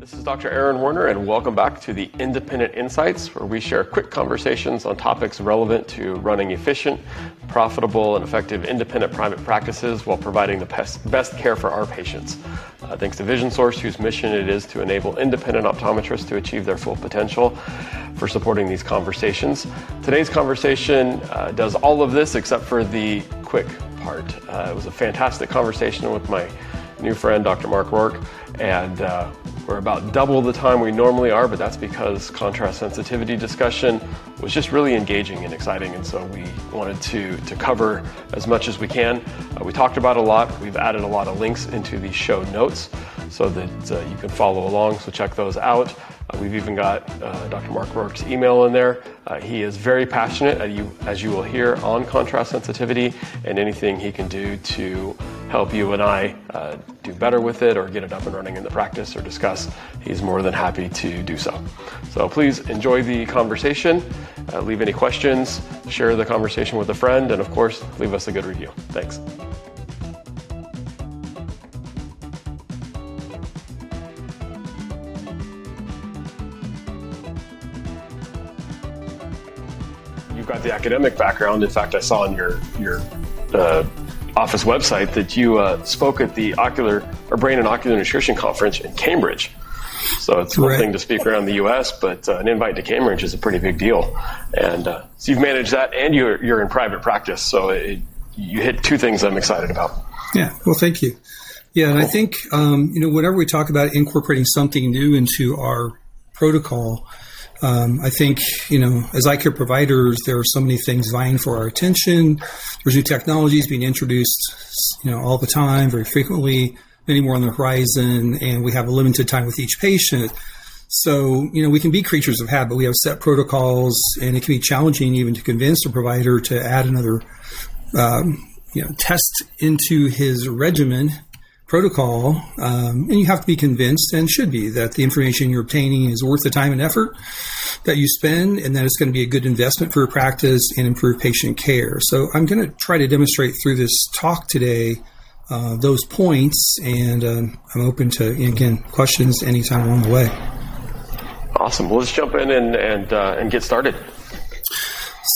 This is Dr. Aaron Warner, and welcome back to the Independent Insights, where we share quick conversations on topics relevant to running efficient, profitable, and effective independent private practices while providing the best care for our patients. Thanks to Vision Source, whose mission it is to enable independent optometrists to achieve their full potential, for supporting these conversations. Today's conversation does all of this except for the quick part. It was a fantastic conversation with my new friend, Dr. Mark Roark, and we're about double the time we normally are, but that's because contrast sensitivity discussion was just really engaging and exciting, and so we wanted to cover as much as we can. We talked about a lot. We've added a lot of links into the show notes so that you can follow along, so check those out. We've even got Dr. Mark Roark's email in there. He is very passionate, as you will hear, on contrast sensitivity and anything he can do to help you and I do better with it or get it up and running in the practice or discuss. He's more than happy to do so. So please enjoy the conversation, leave any questions, share the conversation with a friend, and of course, leave us a good review. Thanks. You've got the academic background. In fact, I saw on your office website that you spoke at the Ocular or Brain and Ocular Nutrition Conference in Cambridge. So it's one thing to speak around the U.S., but an invite to Cambridge is a pretty big deal. And so you've managed that, and you're in private practice. So you hit two things I'm excited about. Yeah. Well, thank you. Yeah, and cool. I think whenever we talk about incorporating something new into our protocol, I think, as eye care providers, there are so many things vying for our attention. There's new technologies being introduced, all the time, very frequently, many more on the horizon, and we have a limited time with each patient. So, we can be creatures of habit. We have set protocols, and it can be challenging even to convince a provider to add another, test into his regimen protocol, and you have to be convinced, and should be, that the information you're obtaining is worth the time and effort that you spend, and that it's going to be a good investment for your practice and improve patient care. So I'm going to try to demonstrate through this talk today those points, and I'm open to, again, questions anytime along the way. Awesome. Well, let's jump in and get started.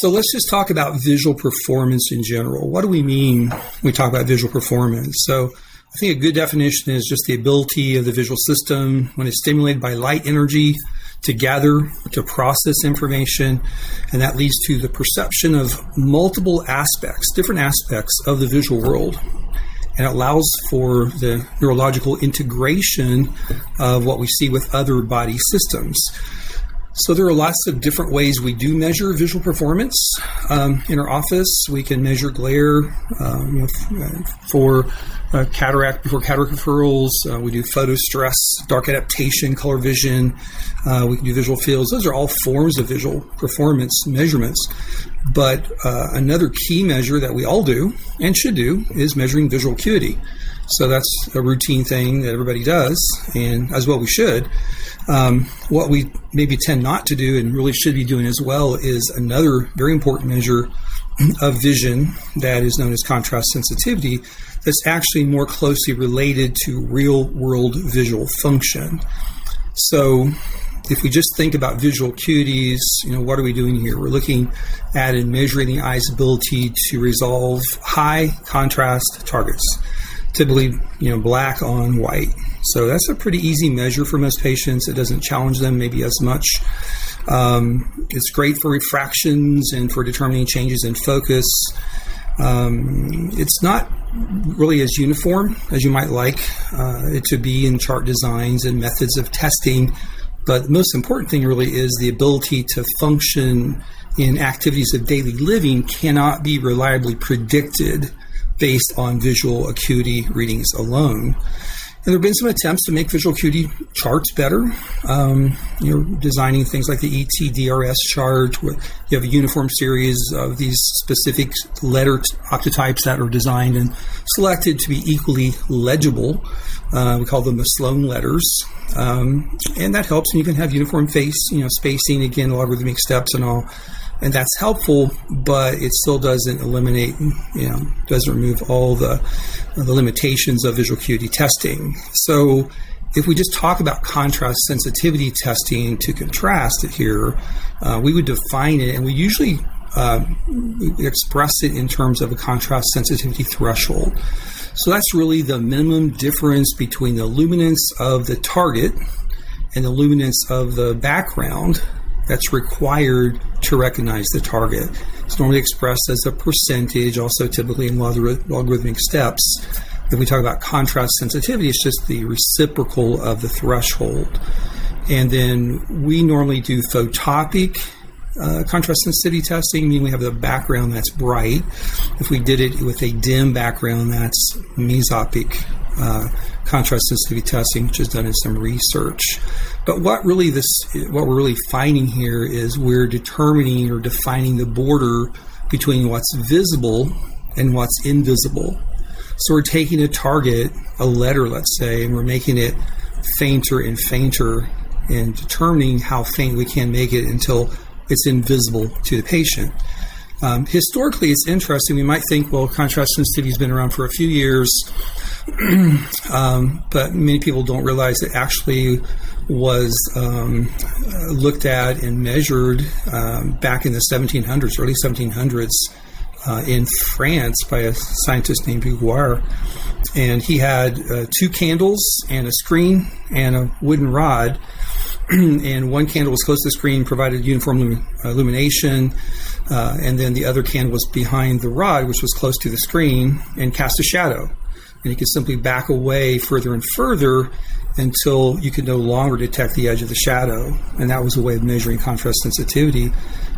So let's just talk about visual performance in general. What do we mean when we talk about visual performance? So I think a good definition is just the ability of the visual system, when it's stimulated by light energy, to gather, to process information, and that leads to the perception of multiple aspects, different aspects of the visual world, and allows for the neurological integration of what we see with other body systems. So there are lots of different ways we do measure visual performance. In our office, we can measure glare before cataract referrals. We do photo stress, dark adaptation, color vision. We can do visual fields. Those are all forms of visual performance measurements. But another key measure that we all do and should do is measuring visual acuity. So that's a routine thing that everybody does, and as well we should. What we maybe tend not to do and really should be doing as well is another very important measure of vision that is known as contrast sensitivity, that's actually more closely related to real-world visual function. So if we just think about visual acuities, what are we doing here? We're looking at and measuring the eye's ability to resolve high contrast targets, typically, black on white. So that's a pretty easy measure for most patients. It doesn't challenge them maybe as much. It's great for refractions and for determining changes in focus. It's not really as uniform as you might like it to be in chart designs and methods of testing. But the most important thing really is the ability to function in activities of daily living cannot be reliably predicted based on visual acuity readings alone. And there have been some attempts to make visual acuity charts better. Designing things like the ETDRS chart, where you have a uniform series of these specific letter optotypes that are designed and selected to be equally legible. We call them the Sloan letters. And that helps, and you can have uniform spacing, again, logarithmic steps and all. And that's helpful, but it still doesn't eliminate, doesn't remove all the limitations of visual acuity testing. So If we just talk about contrast sensitivity testing to contrast it here, we would define it, and we usually express it in terms of a contrast sensitivity threshold. So that's really the minimum difference between the luminance of the target and the luminance of the background that's required to recognize the target. It's normally expressed as a percentage, also typically in logarithmic steps. If we talk about contrast sensitivity, it's just the reciprocal of the threshold. And then we normally do photopic contrast sensitivity testing, meaning we have the background that's bright. If we did it with a dim background, that's mesopic contrast sensitivity testing, which is done in some research. But what we're really finding here is we're determining or defining the border between what's visible and what's invisible. So we're taking a target, a letter, let's say, and we're making it fainter and fainter and determining how faint we can make it until it's invisible to the patient. Historically, it's interesting. We might think, well, contrast sensitivity has been around for a few years, but many people don't realize it actually was looked at and measured back in the 1700s, early 1700s, in France by a scientist named Bouguer. And he had two candles and a screen and a wooden rod. And one candle was close to the screen, provided uniform illumination, and then the other candle was behind the rod, which was close to the screen, and cast a shadow. And you could simply back away further and further until you could no longer detect the edge of the shadow. And that was a way of measuring contrast sensitivity,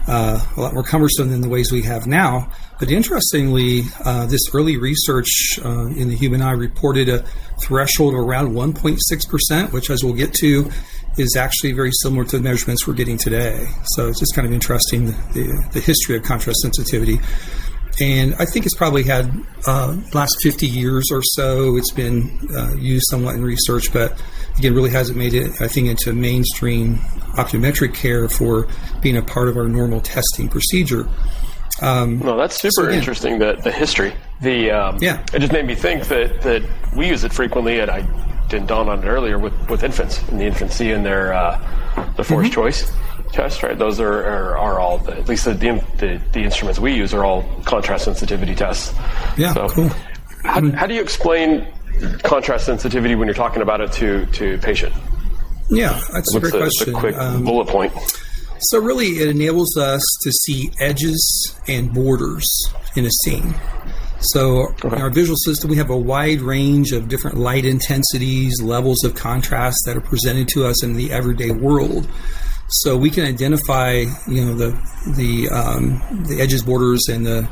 a lot more cumbersome than the ways we have now. But interestingly, this early research in the human eye reported a threshold of around 1.6%, which, as we'll get to, is actually very similar to the measurements we're getting today. So it's just kind of interesting, the history of contrast sensitivity. And I think it's probably had last 50 years or so, it's been used somewhat in research, but again, really hasn't made it, I think, into mainstream optometric care for being a part of our normal testing procedure. No, that's super interesting, the history. It just made me think that we use it frequently, and I didn't dawn on it earlier with infants and the infancy and their forced choice test, right? Those are all, at least the instruments we use are all contrast sensitivity tests. Yeah, so cool. How do you explain contrast sensitivity when you're talking about it to patient? Yeah, that's a great question. What's a quick bullet point? So really it enables us to see edges and borders in a scene. So in our visual system, we have a wide range of different light intensities, levels of contrast that are presented to us in the everyday world. So we can identify, the edges, borders, and the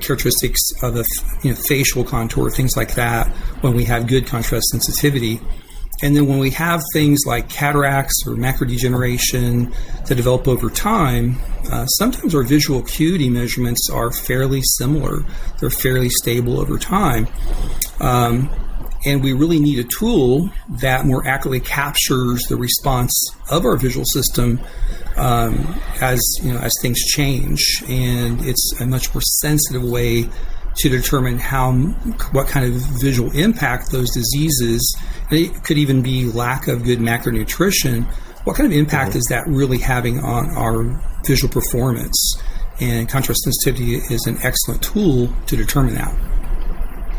characteristics of the facial contour, things like that, when we have good contrast sensitivity. And then when we have things like cataracts or macular degeneration that develop over time, sometimes our visual acuity measurements are fairly similar. They're fairly stable over time. And we really need a tool that more accurately captures the response of our visual system as things change. And it's a much more sensitive way to determine what kind of visual impact those diseases, and it could even be lack of good macronutrition, what kind of impact is that really having on our visual performance? And contrast sensitivity is an excellent tool to determine that.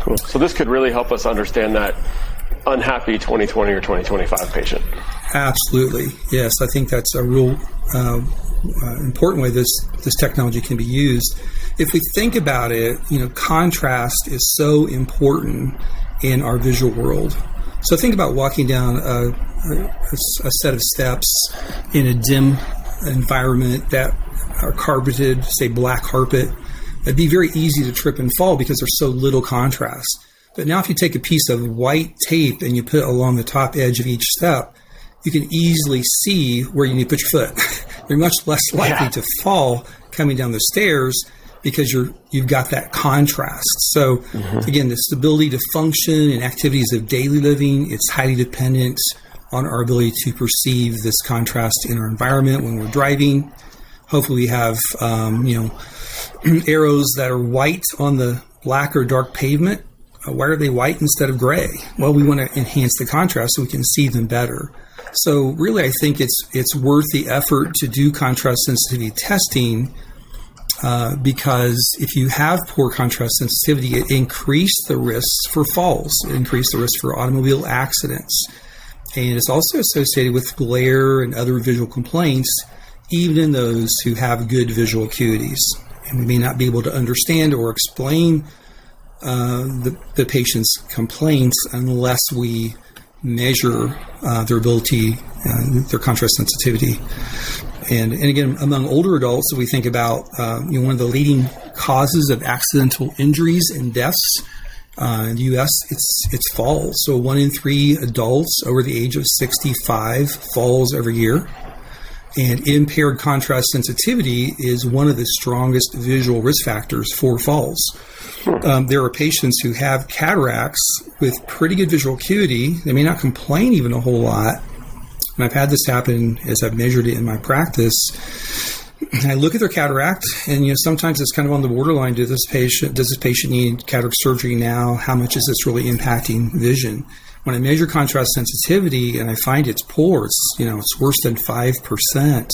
Cool. So this could really help us understand that unhappy 2020 or 2025 patient. Absolutely. Yes, I think that's a real important way this technology can be used. If we think about it, contrast is so important in our visual world. So think about walking down a set of steps in a dim environment that are carpeted, say black carpet. It'd be very easy to trip and fall because there's so little contrast. But now if you take a piece of white tape and you put it along the top edge of each step, you can easily see where you need to put your foot. You're much less likely to fall coming down the stairs because you've got that contrast. So again, the stability to function and activities of daily living, it's highly dependent on our ability to perceive this contrast in our environment when we're driving. Hopefully we have, arrows that are white on the black or dark pavement. why are they white instead of gray? Well, we want to enhance the contrast so we can see them better. So really, I think it's worth the effort to do contrast sensitivity testing because if you have poor contrast sensitivity, it increases the risks for falls, it increases the risk for automobile accidents. And it's also associated with glare and other visual complaints, even in those who have good visual acuities. And we may not be able to understand or explain the patient's complaints unless we measure their ability, their contrast sensitivity. And again, among older adults, if we think about one of the leading causes of accidental injuries and deaths in the U.S., it's falls. So 1 in 3 adults over the age of 65 falls every year. And impaired contrast sensitivity is one of the strongest visual risk factors for falls. There are patients who have cataracts with pretty good visual acuity. They may not complain even a whole lot. And I've had this happen as I've measured it in my practice. I look at their cataract, and sometimes it's kind of on the borderline. Does this patient need cataract surgery now? How much is this really impacting vision? When I measure contrast sensitivity and I find it's poor, it's worse than 5%,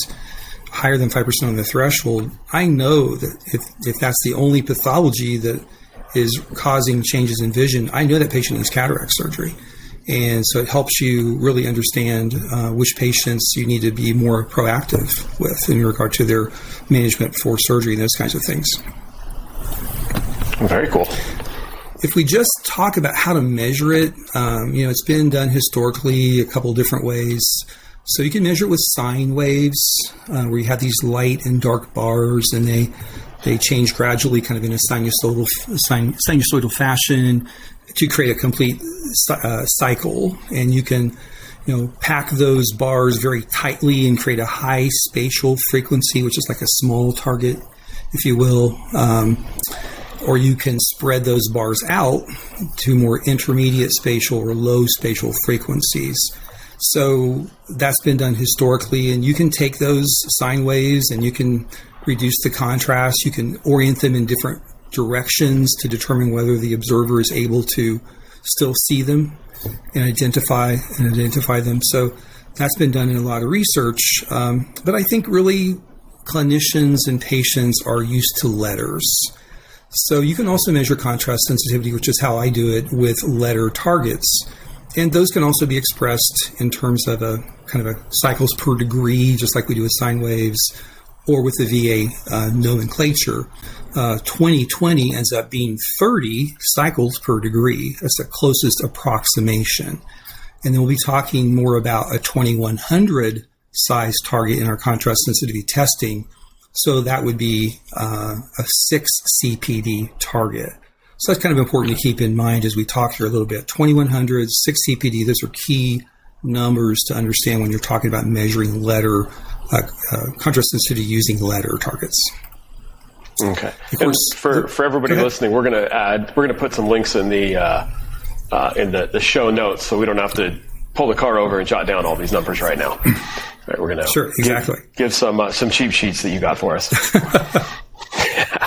higher than 5% on the threshold, I know that if that's the only pathology that is causing changes in vision, I know that patient needs cataract surgery. And so it helps you really understand which patients you need to be more proactive with in regard to their management for surgery and those kinds of things. Very cool. If we just talk about how to measure it, it's been done historically a couple different ways. So you can measure it with sine waves, where you have these light and dark bars, and they change gradually, kind of in a sinusoidal fashion, to create a complete cycle. And you can, pack those bars very tightly and create a high spatial frequency, which is like a small target, if you will. Or you can spread those bars out to more intermediate spatial or low spatial frequencies. So that's been done historically, and you can take those sine waves and you can reduce the contrast. You can orient them in different directions to determine whether the observer is able to still see them and identify them. So that's been done in a lot of research. But I think really clinicians and patients are used to letters. So you can also measure contrast sensitivity, which is how I do it, with letter targets. And those can also be expressed in terms of a kind of a cycles per degree, just like we do with sine waves or with the VA nomenclature. 20/20 ends up being 30 cycles per degree. That's the closest approximation. And then we'll be talking more about a 2100 size target in our contrast sensitivity testing. So that would be a 6 CPD target. So that's kind of important to keep in mind as we talk here a little bit. 2100, 6 CPD, those are key numbers to understand when you're talking about measuring contrast sensitivity using letter targets. Okay. Of course, and for everybody listening, we're gonna put some links in the show notes, so we don't have to pull the car over and jot down all these numbers right now. Right, we're going to give some cheat sheets that you got for us.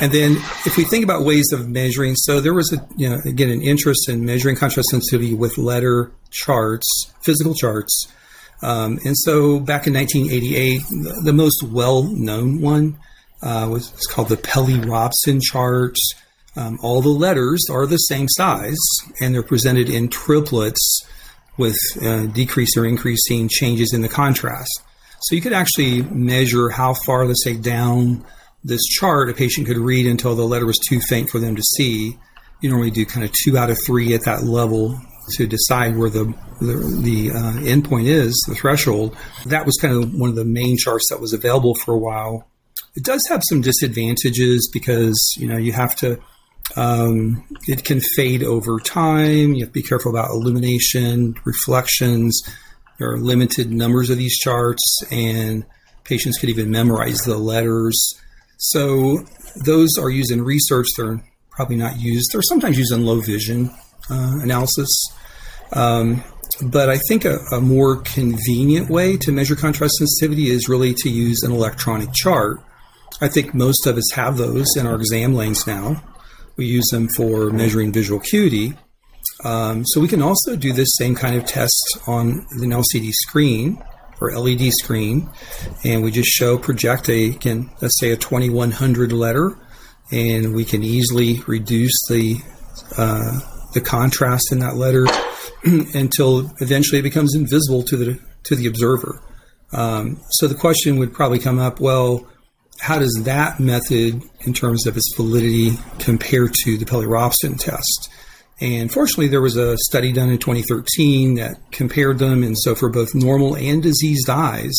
And then if we think about ways of measuring, so there was an interest in measuring contrast sensitivity with letter charts, physical charts. And so back in 1988, the most well-known one was called the Pelli-Robson chart. All the letters are the same size, and they're presented in triplets with decreased or increasing changes in the contrast. So you could actually measure how far, let's say, down this chart a patient could read until the letter was too faint for them to see. You normally do kind of 2 out of 3 at that level to decide where the endpoint is, the threshold. That was kind of one of the main charts that was available for a while. It does have some disadvantages because, you have to, it can fade over time. You have to be careful about illumination, reflections. There are limited numbers of these charts, and patients could even memorize the letters. So those are used in research. They're probably not used. They're sometimes used in low vision analysis. But I think a more convenient way to measure contrast sensitivity is really to use an electronic chart. I think most of us have those in our exam lanes now. We use them for measuring visual acuity. So we can also do this same kind of test on an LCD screen or LED screen, and we just project let's say a 2100 letter, and we can easily reduce the contrast in that letter until eventually it becomes invisible to the observer. So the question would probably come up, well, how does that method in terms of its validity compare to the Pelli-Robson test? And fortunately, there was a study done in 2013 that compared them. And so for both normal and diseased eyes,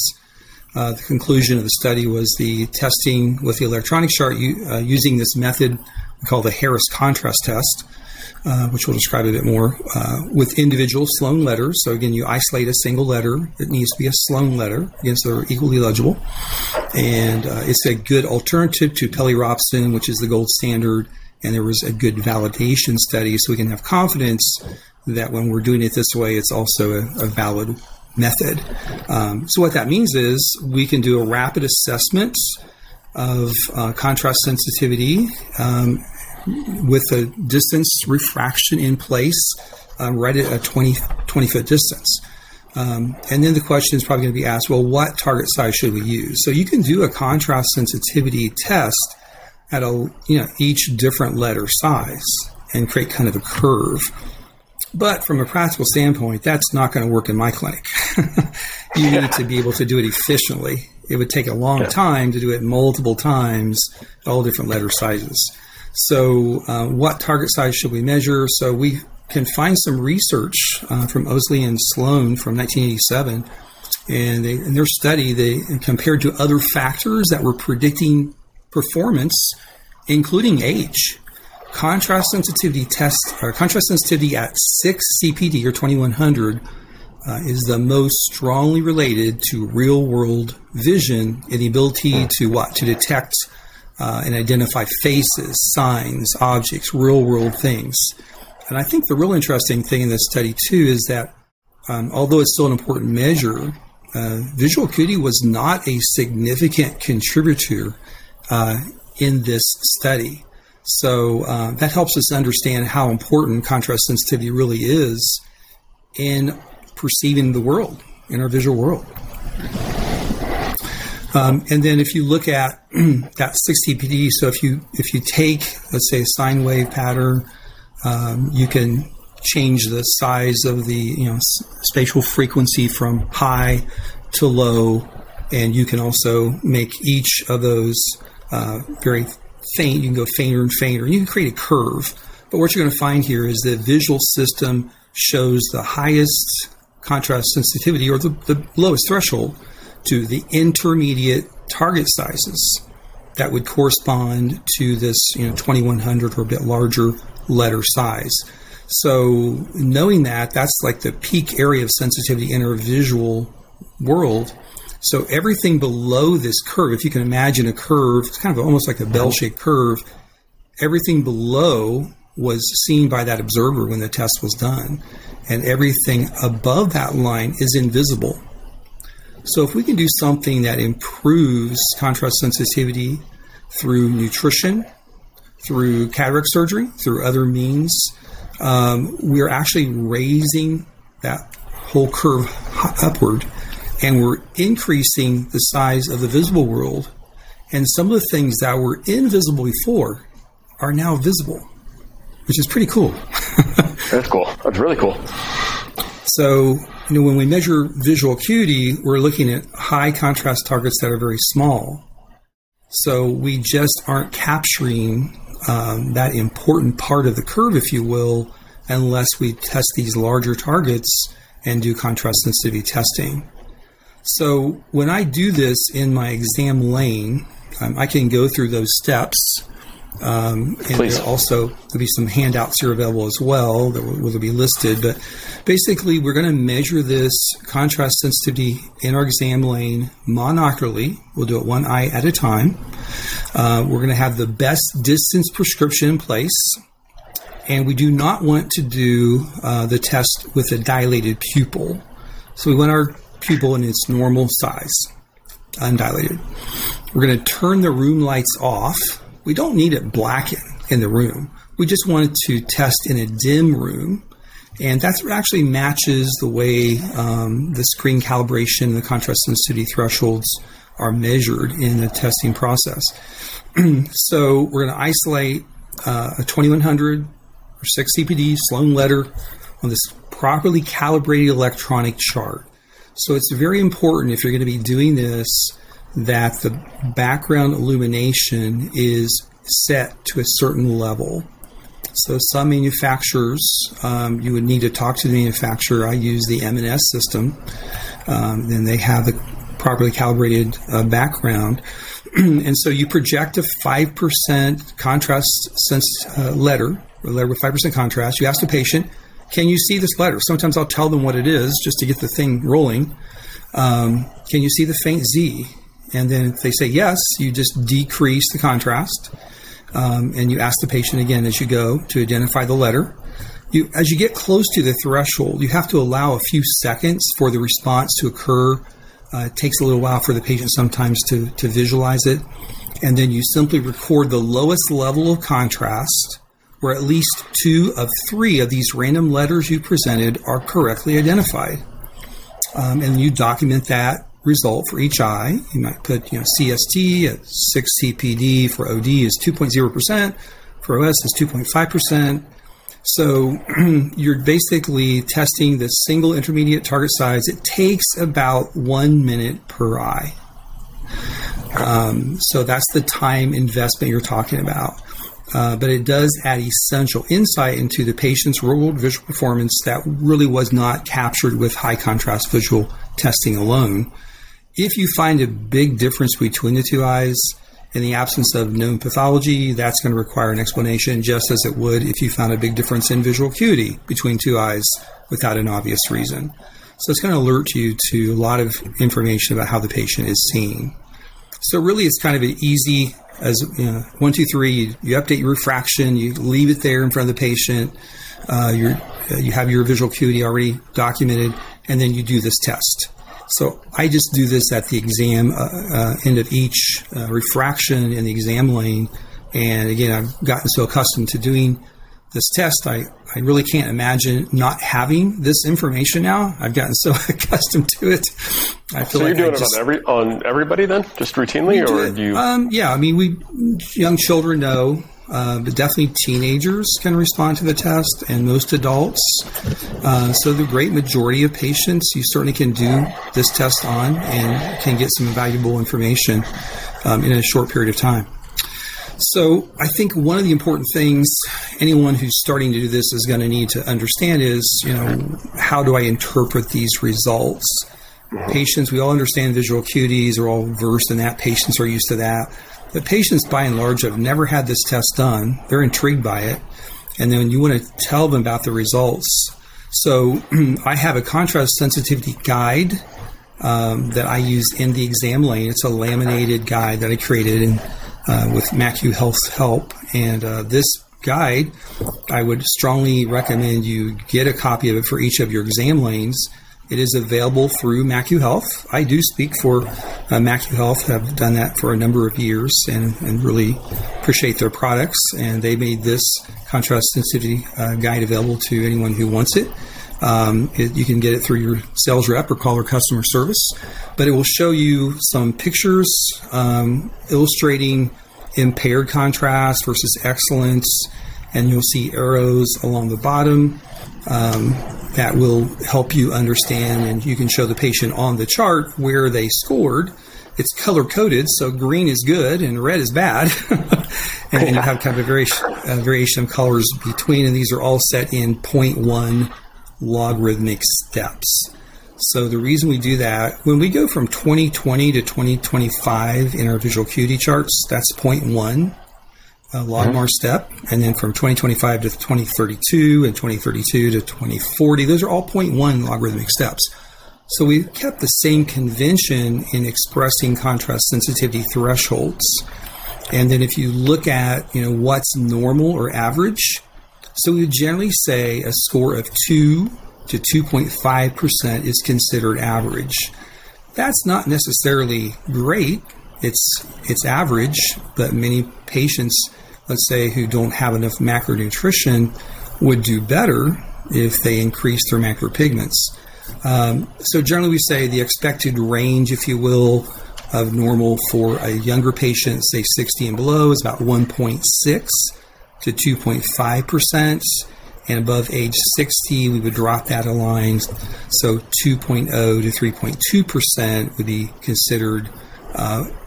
the conclusion of the study was the testing with the electronic chart using this method we call the Harris contrast test, which we'll describe a bit more, with individual Sloan letters. So again, you isolate a single letter. It needs to be a Sloan letter. Again, so they're equally legible. And it's a good alternative to Pelli-Robson, which is the gold standard. And there was a good validation study, so we can have confidence that when we're doing it this way, it's also a valid method. So what that means is we can do a rapid assessment of contrast sensitivity with a distance refraction in place right at a 20-foot distance. And then the question is probably going to be asked, well, what target size should we use? So you can do a contrast sensitivity test at each different letter size and create kind of a curve. But from a practical standpoint, that's not going to work in my clinic. You need to be able to do it efficiently. It would take a long time to do it multiple times, all different letter sizes. So what target size should we measure? So we can find some research from Osley and Sloan from 1987. And in their study, they compared to other factors that were predicting performance, including age. Contrast sensitivity test, or contrast sensitivity at 6 CPD or 2100 is the most strongly related to real-world vision and the ability to detect and identify faces, signs, objects, real-world things. And I think the real interesting thing in this study too is that although it's still an important measure, visual acuity was not a significant contributor in this study. So that helps us understand how important contrast sensitivity really is in perceiving the world, in our visual world. And then if you look at that 6 CPD, so if you take, let's say, a sine wave pattern, you can change the size of the spatial frequency from high to low, and you can also make each of those very faint. You can go fainter and fainter. You can create a curve. But what you're going to find here is the visual system shows the highest contrast sensitivity or the lowest threshold to the intermediate target sizes that would correspond to this 2100 or a bit larger letter size. So knowing that's like the peak area of sensitivity in our visual world. So everything below this curve, if you can imagine a curve, it's kind of almost like a bell-shaped curve, everything below was seen by that observer when the test was done. And everything above that line is invisible. So if we can do something that improves contrast sensitivity through nutrition, through cataract surgery, through other means, we're actually raising that whole curve upward. And we're increasing the size of the visible world. And some of the things that were invisible before are now visible, which is pretty cool. That's cool. That's really cool. So, when we measure visual acuity, we're looking at high contrast targets that are very small. So we just aren't capturing that important part of the curve, if you will, unless we test these larger targets and do contrast sensitivity testing. So when I do this in my exam lane, I can go through those steps. And there'll be some handouts here available as well that will be listed. But basically, we're going to measure this contrast sensitivity in our exam lane monocularly. We'll do it one eye at a time. We're going to have the best distance prescription in place. And we do not want to do the test with a dilated pupil. So we want our pupil in its normal size, undilated. We're going to turn the room lights off. We don't need it blackened in the room. We just want it to test in a dim room. And that's what actually matches the way the screen calibration and the contrast sensitivity thresholds are measured in the testing process. So we're going to isolate a 2100 or 6 CPD Sloan letter on this properly calibrated electronic chart. So it's very important if you're going to be doing this that the background illumination is set to a certain level. So some manufacturers, you would need to talk to the manufacturer. I use the M&S system. Then they have the properly calibrated background. And so you project a 5% contrast letter, or letter with 5% contrast. You ask the patient, can you see this letter? Sometimes I'll tell them what it is just to get the thing rolling. Can you see the faint Z? And then if they say yes, you just decrease the contrast. And you ask the patient again as you go to identify the letter. As you get close to the threshold, you have to allow a few seconds for the response to occur. It takes a little while for the patient sometimes to visualize it. And then you simply record the lowest level of contrast, where at least 2 of 3 of these random letters you presented are correctly identified. And you document that result for each eye. You might put, CST at 6 CPD for OD is 2.0%, for OS is 2.5%. So you're basically testing the single intermediate target size. It takes about 1 minute per eye. So that's the time investment you're talking about. But it does add essential insight into the patient's real-world visual performance that really was not captured with high contrast visual testing alone. If you find a big difference between the two eyes in the absence of known pathology, that's going to require an explanation, just as it would if you found a big difference in visual acuity between two eyes without an obvious reason. So it's going to alert you to a lot of information about how the patient is seeing. So really it's kind of an easy, as 1, 2, 3, you update your refraction, you leave it there in front of the patient, you have your visual acuity already documented, and then you do this test. So I just do this at the exam end of each refraction in the exam lane. And again, I've gotten so accustomed to doing this test, I really can't imagine not having this information now. I've gotten so accustomed to it. I feel so like you're doing on everybody then, just routinely, or do you? Yeah, I mean, young children know. But definitely teenagers can respond to the test, and most adults. So the great majority of patients, you certainly can do this test on and can get some valuable information in a short period of time. So I think one of the important things anyone who's starting to do this is going to need to understand is, how do I interpret these results? Patients, we all understand visual acuities, are all versed in that. Patients are used to that. The patients, by and large, have never had this test done. They're intrigued by it. And then you want to tell them about the results. So I have a contrast sensitivity guide that I use in the exam lane. It's a laminated guide that I created with MacuHealth's help. And this guide, I would strongly recommend you get a copy of it for each of your exam lanes. It is available through MacuHealth. I do speak for MacuHealth. I've done that for a number of years and really appreciate their products. And they made this contrast sensitivity guide available to anyone who wants it. You can get it through your sales rep or call their customer service. But it will show you some pictures illustrating impaired contrast versus excellence. And you'll see arrows along the bottom that will help you understand, and you can show the patient on the chart where they scored. It's color-coded, so green is good and red is bad. And then you have kind of a variation of colors between, and these are all set in 0.1 logarithmic steps. So the reason we do that, when we go from 2020 to 2025 in our visual acuity charts, that's 0.1. Logmar step, and then from 2025 to 2032 and 2032 to 2040, those are all 0.1 logarithmic steps. So we've kept the same convention in expressing contrast sensitivity thresholds. And then if you look at, what's normal or average, so we would generally say a score of 2 to 2.5% is considered average. That's not necessarily great. It's average, but many patients, let's say, who don't have enough macronutrition would do better if they increase their macular pigments. So generally we say the expected range, if you will, of normal for a younger patient, say 60 and below, is about 1.6 to 2.5%. And above age 60, we would drop that a line. So 2.0 to 3.2% would be considered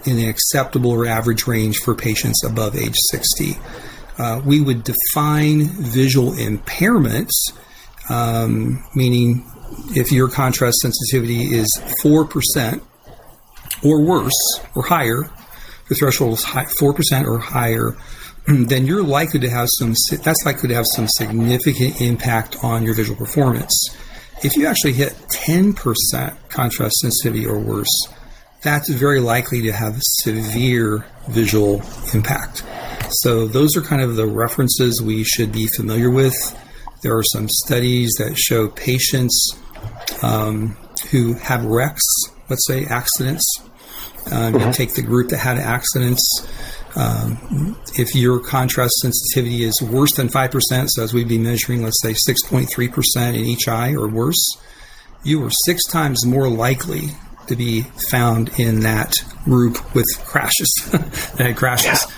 in an acceptable or average range for patients above age 60. We would define visual impairments, meaning if your contrast sensitivity is 4% or worse or higher, the threshold is 4% or higher, then you're likely to have some significant impact on your visual performance. If you actually hit 10% contrast sensitivity or worse, that's very likely to have severe visual impact. So those are kind of the references we should be familiar with. There are some studies that show patients who have wrecks, let's say accidents. You take the group that had accidents. If your contrast sensitivity is worse than 5%, so as we'd be measuring, let's say 6.3% in each eye or worse, you were 6 times more likely to be found in that group with crashes, that had crashes. Yeah.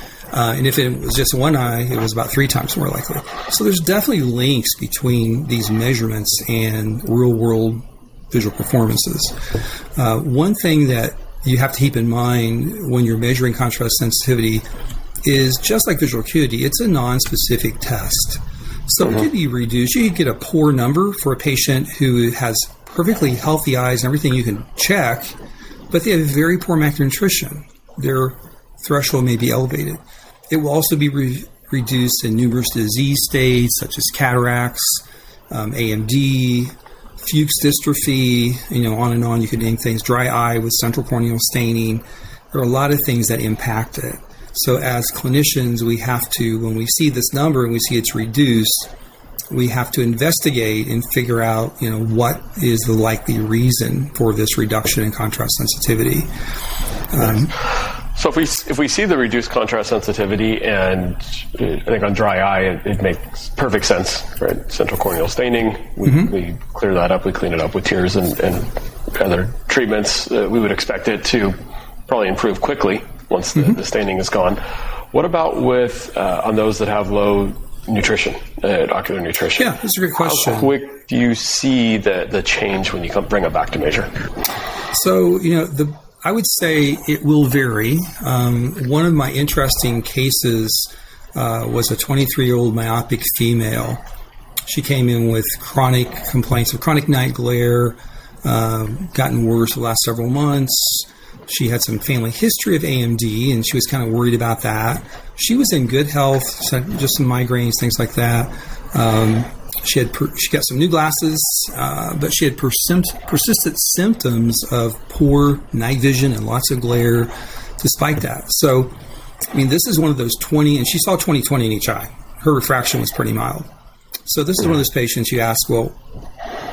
And if it was just one eye, it was about 3 times more likely. So there's definitely links between these measurements and real-world visual performances. One thing that you have to keep in mind when you're measuring contrast sensitivity is, just like visual acuity, it's a non-specific test. So it could be reduced. You could get a poor number for a patient who has perfectly healthy eyes and everything you can check, but they have very poor macular nutrition. Their threshold may be elevated. It will also be reduced in numerous disease states, such as cataracts, AMD, Fuchs dystrophy, on and on. You could name things. Dry eye with central corneal staining. There are a lot of things that impact it. So as clinicians, we have to, when we see this number and we see it's reduced, we have to investigate and figure out, what is the likely reason for this reduction in contrast sensitivity. So if we see the reduced contrast sensitivity, and I think on dry eye it makes perfect sense, right? Central corneal staining, we clear that up, we clean it up with tears and other treatments. We would expect it to probably improve quickly once the staining is gone. What about with on those that have low nutrition, ocular nutrition? Yeah, that's a great question. How quick do you see the change when you bring it back to measure? So, I would say it will vary. One of my interesting cases was a 23-year-old myopic female. She came in with chronic complaints of chronic night glare, gotten worse the last several months. She had some family history of AMD, and she was kind of worried about that. She was in good health, just some migraines, things like that. She got some new glasses, but she had persistent symptoms of poor night vision and lots of glare despite that. So, this is one of those 20, and she saw 20/20 in each eye. Her refraction was pretty mild. So this is one of those patients you ask, well,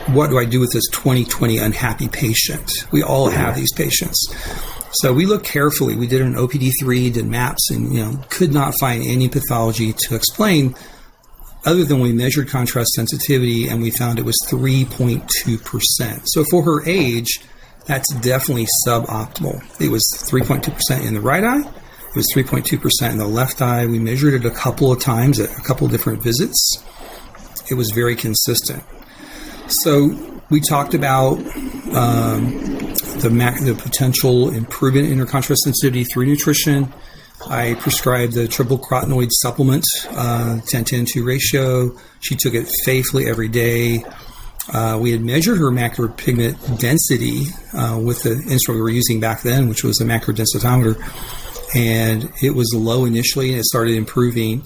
what do I do with this 20/20 unhappy patient? We all have these patients. So we looked carefully. We did an OPD-3, did MAPS, and could not find any pathology to explain, other than we measured contrast sensitivity and we found it was 3.2%. So for her age, that's definitely suboptimal. It was 3.2% in the right eye. It was 3.2% in the left eye. We measured it a couple of times at a couple of different visits. It was very consistent. So we talked about the potential improvement in her contrast sensitivity through nutrition. I prescribed the triple carotenoid supplement, 10-10-2 ratio. She took it faithfully every day. We had measured her macular pigment density with the instrument we were using back then, which was a macular densitometer, and it was low initially, and it started improving.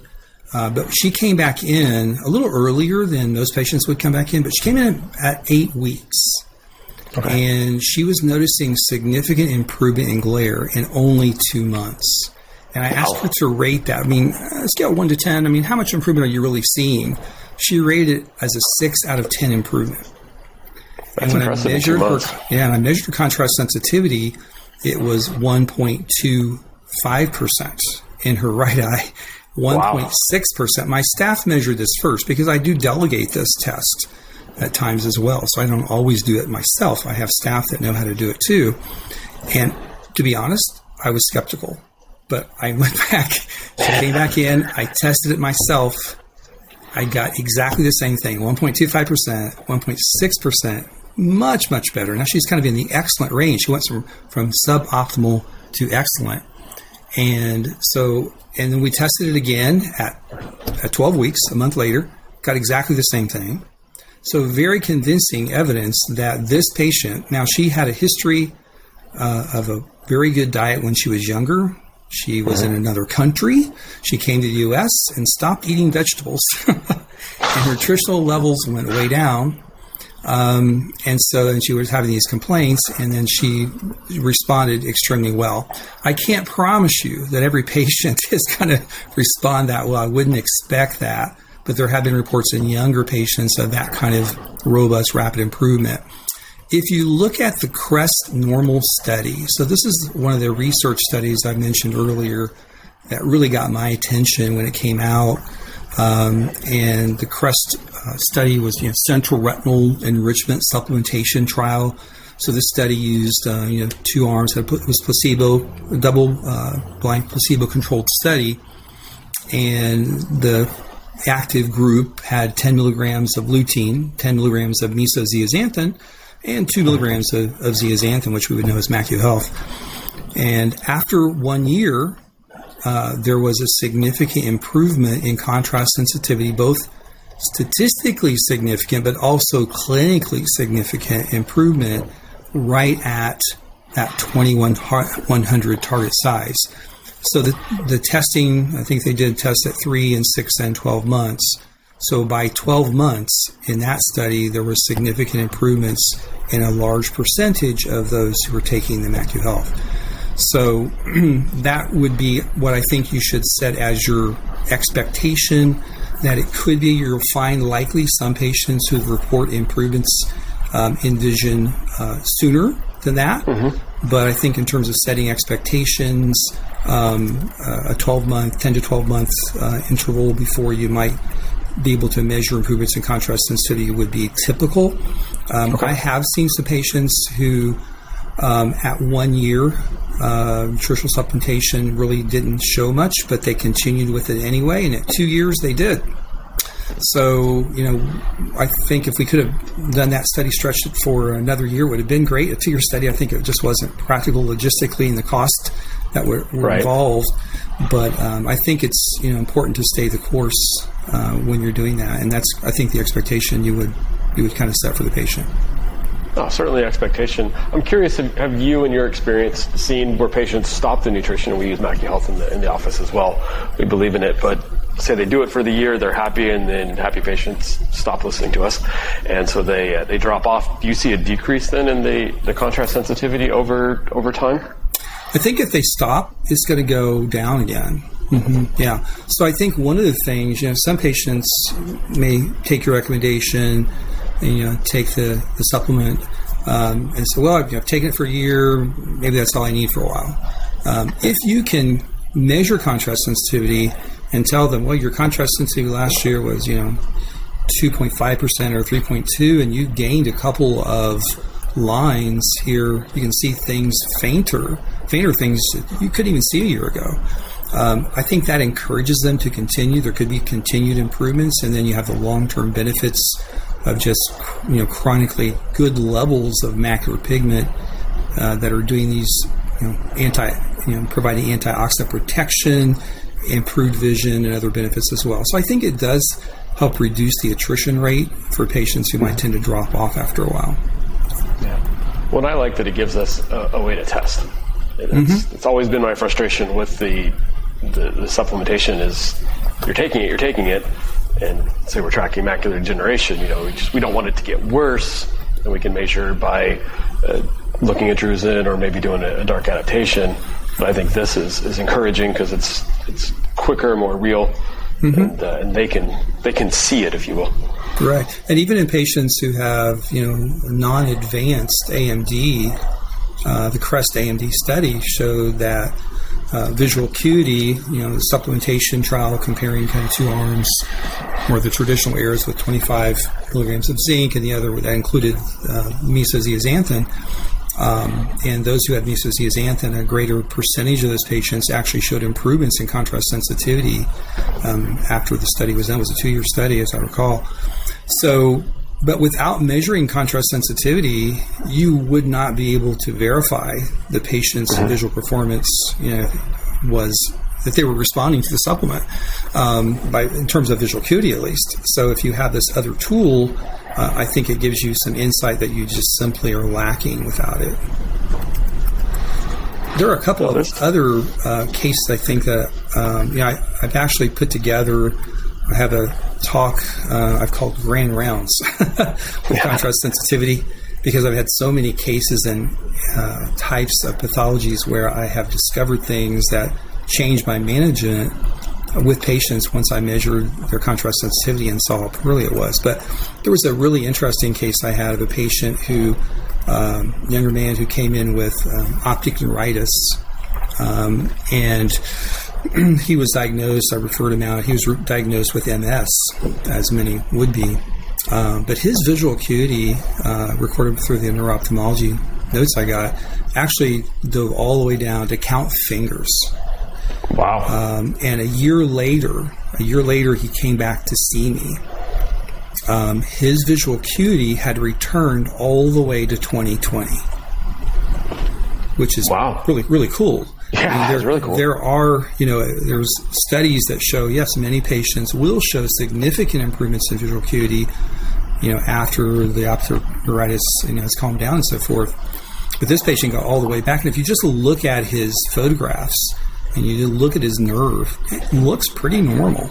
But she came back in a little earlier than most patients would come back in, but she came in at 8 weeks. Okay. And she was noticing significant improvement in glare in only 2 months. And I asked her to rate that. Scale 1 to 10, how much improvement are you really seeing? She rated it as a 6 out of 10 improvement. That's impressive. And I measured her contrast sensitivity, it was 1.25% in her right eye 1.6%. My staff measured this first because I do delegate this test at times as well. So I don't always do it myself. I have staff that know how to do it too. And to be honest, I was skeptical, but I went back, I came back in, I tested it myself. I got exactly the same thing, 1.25%, 1.6%, much, much better. Now she's kind of in the excellent range. She went from suboptimal to excellent. And so, and then we tested it again at 12 weeks, a month later, got exactly the same thing. So very convincing evidence that this patient, now she had a history of a very good diet when she was younger. She was in another country. She came to the U.S. and stopped eating vegetables. And her nutritional levels went way down. And so then she was having these complaints, and then she responded extremely well. I can't promise you that every patient is going to respond that well. I wouldn't expect that. But there have been reports in younger patients of that kind of robust, rapid improvement. If you look at the CREST normal study, so this is one of the research studies I mentioned earlier that really got my attention when it came out. And the CREST study was Central Retinal Enrichment Supplementation Trial. So this study used two arms. It was placebo, a double-blind placebo-controlled study, and the active group had 10 milligrams of lutein, 10 milligrams of meso-zeaxanthin, and 2 milligrams of zeaxanthin, which we would know as MacuHealth. And after 1 year, there was a significant improvement in contrast sensitivity, both statistically significant, but also clinically significant improvement right at that 2100 target size. So the testing, I think they did tests at 3 and 6 and 12 months. So by 12 months in that study, there were significant improvements in a large percentage of those who were taking the MacuHealth. So that would be what I think you should set as your expectation, that it could be. You'll find likely some patients who report improvements in vision sooner than that. Mm-hmm. But I think in terms of setting expectations, a 12-month, 10 to 12-month interval before you might be able to measure improvements in contrast sensitivity would be typical. Okay. I have seen some patients who, at 1 year, nutritional supplementation really didn't show much, but they continued with it anyway, and at 2 years they did. So, I think if we could have done that study, stretched it for another year, would have been great. A two-year study, I think it just wasn't practical logistically and the cost that were right. involved. But I think it's important to stay the course when you're doing that, and that's, I think, the expectation you would kind of set for the patient. Oh, certainly expectation. I'm curious, have you in your experience seen where patients stop the nutrition? We use MacuHealth in the office as well. We believe in it, but say they do it for the year, they're happy, and then happy patients stop listening to us, and so they drop off. Do you see a decrease then in the contrast sensitivity over time? I think if they stop, it's going to go down again. Mm-hmm. Yeah. So I think one of the things, some patients may take your recommendation and, take the supplement and say, well, I've taken it for a year. Maybe that's all I need for a while. If you can measure contrast sensitivity and tell them, well, your contrast sensitivity last year was, 2.5% or 3.2, and you gained a couple of lines here, you can see things fainter things that you couldn't even see a year ago. I think that encourages them to continue. There could be continued improvements, and then you have the long-term benefits of just chronically good levels of macular pigment that are doing these providing antioxidant protection, improved vision, and other benefits as well. So I think it does help reduce the attrition rate for patients who might tend to drop off after a while. Yeah. Well, I like that it gives us a way to test. It's always been my frustration with the supplementation is you're taking it, and say we're tracking macular degeneration. We don't want it to get worse, and we can measure by looking at drusen or maybe doing a dark adaptation. But I think this is encouraging because it's quicker, more real, and they can see it, if you will. Correct. And even in patients who have non-advanced AMD. The CREST AMD study showed that visual acuity, the supplementation trial comparing kind of two arms, where the traditional errors with 25 milligrams of zinc and the other that included mesozeaxanthin. And those who had mesozeaxanthin, a greater percentage of those patients actually showed improvements in contrast sensitivity after the study was done. It was a 2-year study, as I recall. So, but without measuring contrast sensitivity, you would not be able to verify the patient's visual performance, was that they were responding to the supplement, in terms of visual acuity at least. So if you have this other tool, I think it gives you some insight that you just simply are lacking without it. There are a couple of other cases, I think, that I've actually put together. I have a talk I've called Grand Rounds with contrast sensitivity, because I've had so many cases and types of pathologies where I have discovered things that change my management with patients once I measured their contrast sensitivity and saw how poorly it was. But there was a really interesting case I had of a patient who, younger man who came in with optic neuritis, and he was diagnosed, I referred him out, he was diagnosed with MS, as many would be. But his visual acuity, recorded through the neuro-ophthalmology notes I got, actually dove all the way down to count fingers. Wow. And a year later, he came back to see me. His visual acuity had returned all the way to 20/20, which is really cool. Yeah, it's really cool. There are, there's studies that show, yes, many patients will show significant improvements in visual acuity, after the optic neuritis, has calmed down and so forth. But this patient got all the way back. And if you just look at his photographs and you look at his nerve, it looks pretty normal.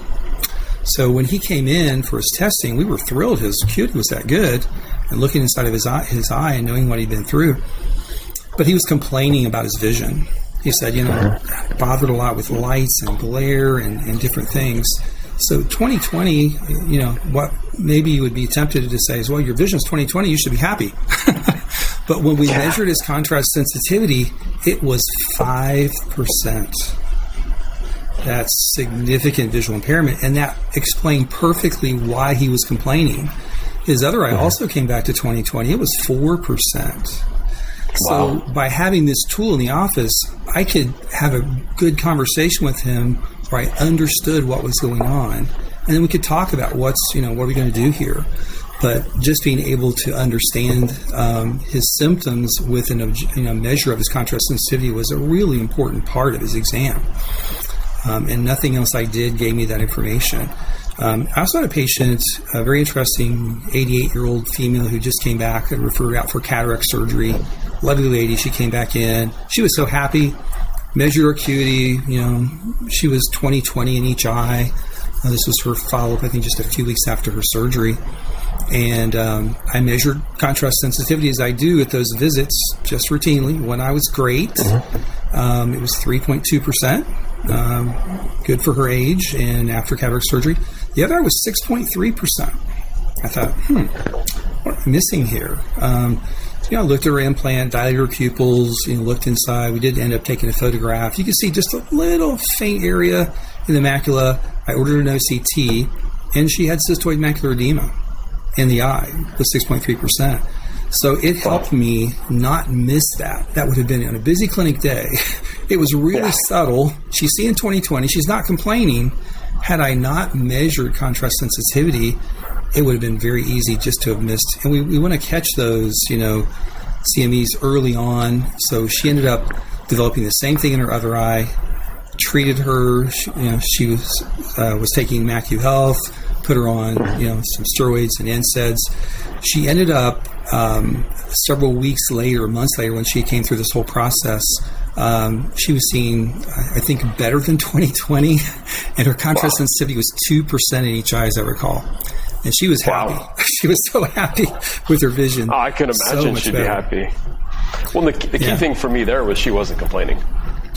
So when he came in for his testing, we were thrilled his acuity was that good. And looking inside of his eye and knowing what he'd been through. But he was complaining about his vision. He said, bothered a lot with lights and glare and different things. So 20/20, what maybe you would be tempted to say is, well, your vision's 20/20, you should be happy. But when we measured his contrast sensitivity, it was 5%. That's significant visual impairment. And that explained perfectly why he was complaining. His other eye also came back to 20/20. It was 4%. So by having this tool in the office, I could have a good conversation with him where I understood what was going on. And then we could talk about what are we going to do here? But just being able to understand his symptoms with a measure of his contrast sensitivity was a really important part of his exam. And nothing else I did gave me that information. I also had a patient, a very interesting 88-year-old female who just came back and referred out for cataract surgery. Lovely lady. She came back in. She was so happy. Measured her acuity. She was 20/20 in each eye. This was her follow-up, I think, just a few weeks after her surgery. And I measured contrast sensitivity as I do at those visits, just routinely. One eye was great. Mm-hmm. It was 3.2%. Good for her age and after cataract surgery. The other eye was 6.3%. I thought, what am I missing here? I looked at her implant, dilated her pupils, looked inside. We did end up taking a photograph. You can see just a little faint area in the macula. I ordered an OCT, and she had cystoid macular edema in the eye with 6.3%. So it helped me not miss that. That would have been on a busy clinic day. It was really subtle. She's seeing 20/20. She's not complaining. Had I not measured contrast sensitivity, it would have been very easy just to have missed. And we want to catch those, CMEs early on. So she ended up developing the same thing in her other eye, treated her. She was taking MacuHealth, put her on, some steroids and NSAIDs. She ended up several weeks later, months later, when she came through this whole process, she was seeing, I think, better than 20/20, and her contrast sensitivity was 2% in each eye, as I recall. And she was happy. She was so happy with her vision. Oh, I can imagine she'd be happy. Well, the key thing for me there was she wasn't complaining.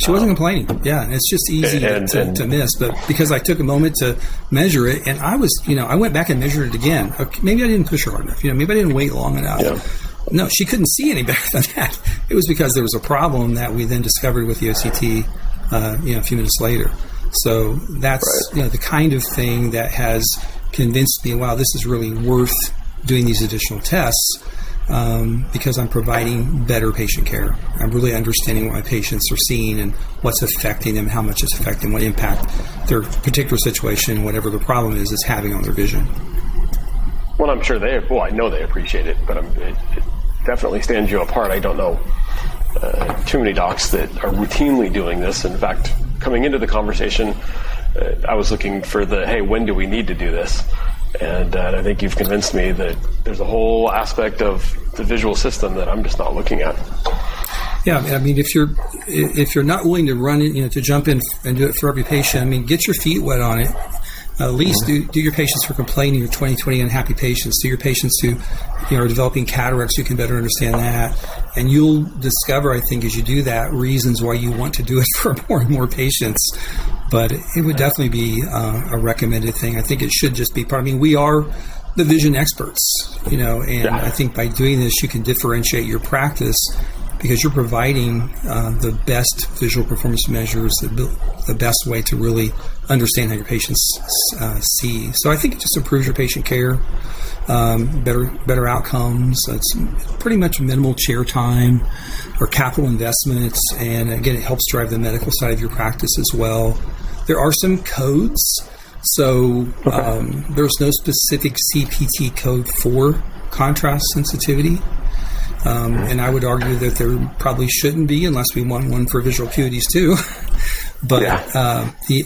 She wasn't complaining. Yeah, and it's just easy to miss. But because I took a moment to measure it, and I was, I went back and measured it again. Okay, maybe I didn't push her hard enough. Maybe I didn't wait long enough. Yeah. No, she couldn't see any better than that. It was because there was a problem that we then discovered with the OCT a few minutes later. So that's right. The kind of thing that has convinced me, wow, this is really worth doing these additional tests, because I'm providing better patient care. I'm really understanding what my patients are seeing and what's affecting them, how much it's affecting, what impact their particular situation, whatever the problem is having on their vision. Well, I'm sure I know they appreciate it, but it definitely stands you apart. I don't know too many docs that are routinely doing this. In fact, coming into the conversation, I was looking for when do we need to do this? And I think you've convinced me that there's a whole aspect of the visual system that I'm just not looking at. Yeah, I mean, if you're not willing to run it, to jump in and do it for every patient, I mean, get your feet wet on it. At least do your patients who are complaining, your 20/20 unhappy patients, do your patients who are developing cataracts, you can better understand that. And you'll discover, I think, as you do that, reasons why you want to do it for more and more patients. But it would definitely be a recommended thing. I think it should just be part. I mean, we are the vision experts, and I think by doing this, you can differentiate your practice because you're providing the best visual performance measures, the best way to really understand how your patients see. So I think it just improves your patient care, better outcomes. It's pretty much minimal chair time or capital investments. And again, it helps drive the medical side of your practice as well. There are some codes. So there's no specific CPT code for contrast sensitivity. And I would argue that there probably shouldn't be unless we want one for visual acuities too. But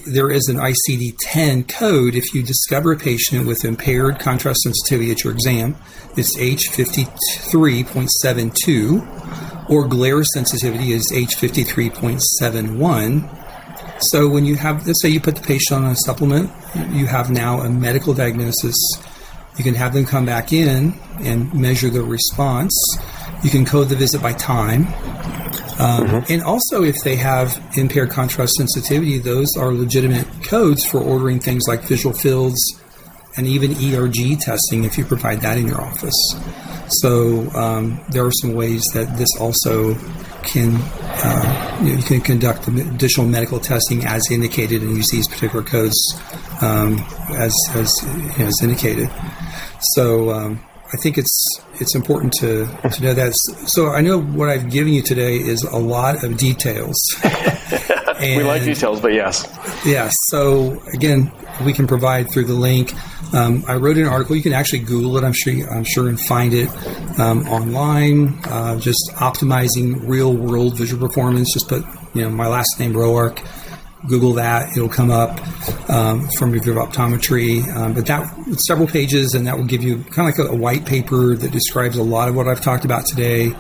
there is an ICD-10 code. If you discover a patient with impaired contrast sensitivity at your exam, it's H53.72, or glare sensitivity is H53.71. So when you have, let's say you put the patient on a supplement, you have now a medical diagnosis. You can have them come back in and measure their response. You can code the visit by time. And also, if they have impaired contrast sensitivity, those are legitimate codes for ordering things like visual fields and even ERG testing if you provide that in your office. So there are some ways that this also can, you can conduct additional medical testing as indicated and use these particular codes as indicated. So I think it's important to know that. So I know what I've given you today is a lot of details. We like details, but yes. Yeah, so again, we can provide through the link. I wrote an article. You can actually Google it, I'm sure, and find it online. Just optimizing real-world visual performance. Just put my last name, Roark. Google that. It'll come up from review of optometry. But that several pages, and that will give you kind of like a white paper that describes a lot of what I've talked about today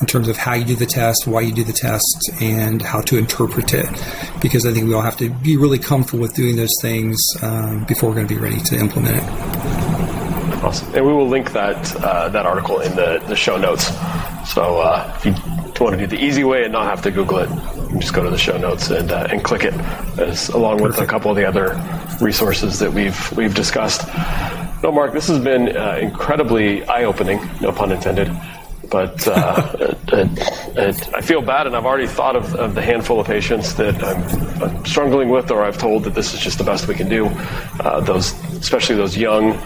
in terms of how you do the test, why you do the test, and how to interpret it. Because I think we all have to be really comfortable with doing those things before we're going to be ready to implement it. Awesome. And we will link that article in the show notes. So if you want to do the easy way and not have to Google it, you can just go to the show notes and click it, along with a couple of the other resources that we've discussed. No, Mark, this has been incredibly eye-opening, no pun intended. But I feel bad, and I've already thought of the handful of patients that I'm struggling with, or I've told that this is just the best we can do. Those, especially those young,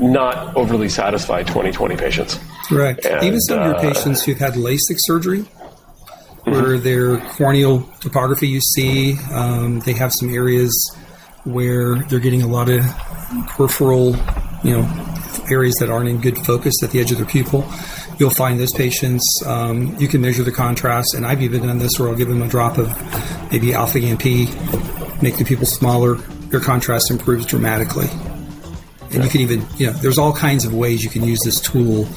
not overly satisfied 20/20 patients. Correct. And even some of your patients who've had LASIK surgery, where their corneal topography, you see, they have some areas where they're getting a lot of peripheral, areas that aren't in good focus at the edge of their pupil. You'll find those patients, you can measure the contrast, and I've even done this where I'll give them a drop of maybe alpha-GAMP, make the pupil smaller, their contrast improves dramatically. And you can even, there's all kinds of ways you can use this tool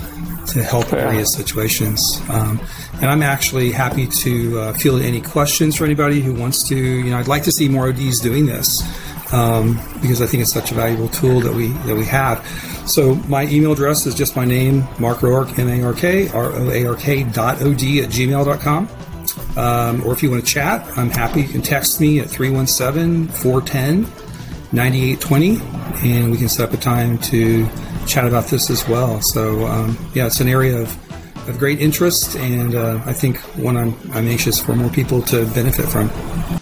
to help various situations. And I'm actually happy to field any questions for anybody who wants to, I'd like to see more ODs doing this because I think it's such a valuable tool that we have. So my email address is just my name, Mark Roark, M-A-R-K, R-O-A-R-K .od @gmail.com. Or if you want to chat, I'm happy. You can text me at 317-410-9820, and we can set up a time to chat about this as well. So, it's an area of of great interest, and I think one I'm anxious for more people to benefit from.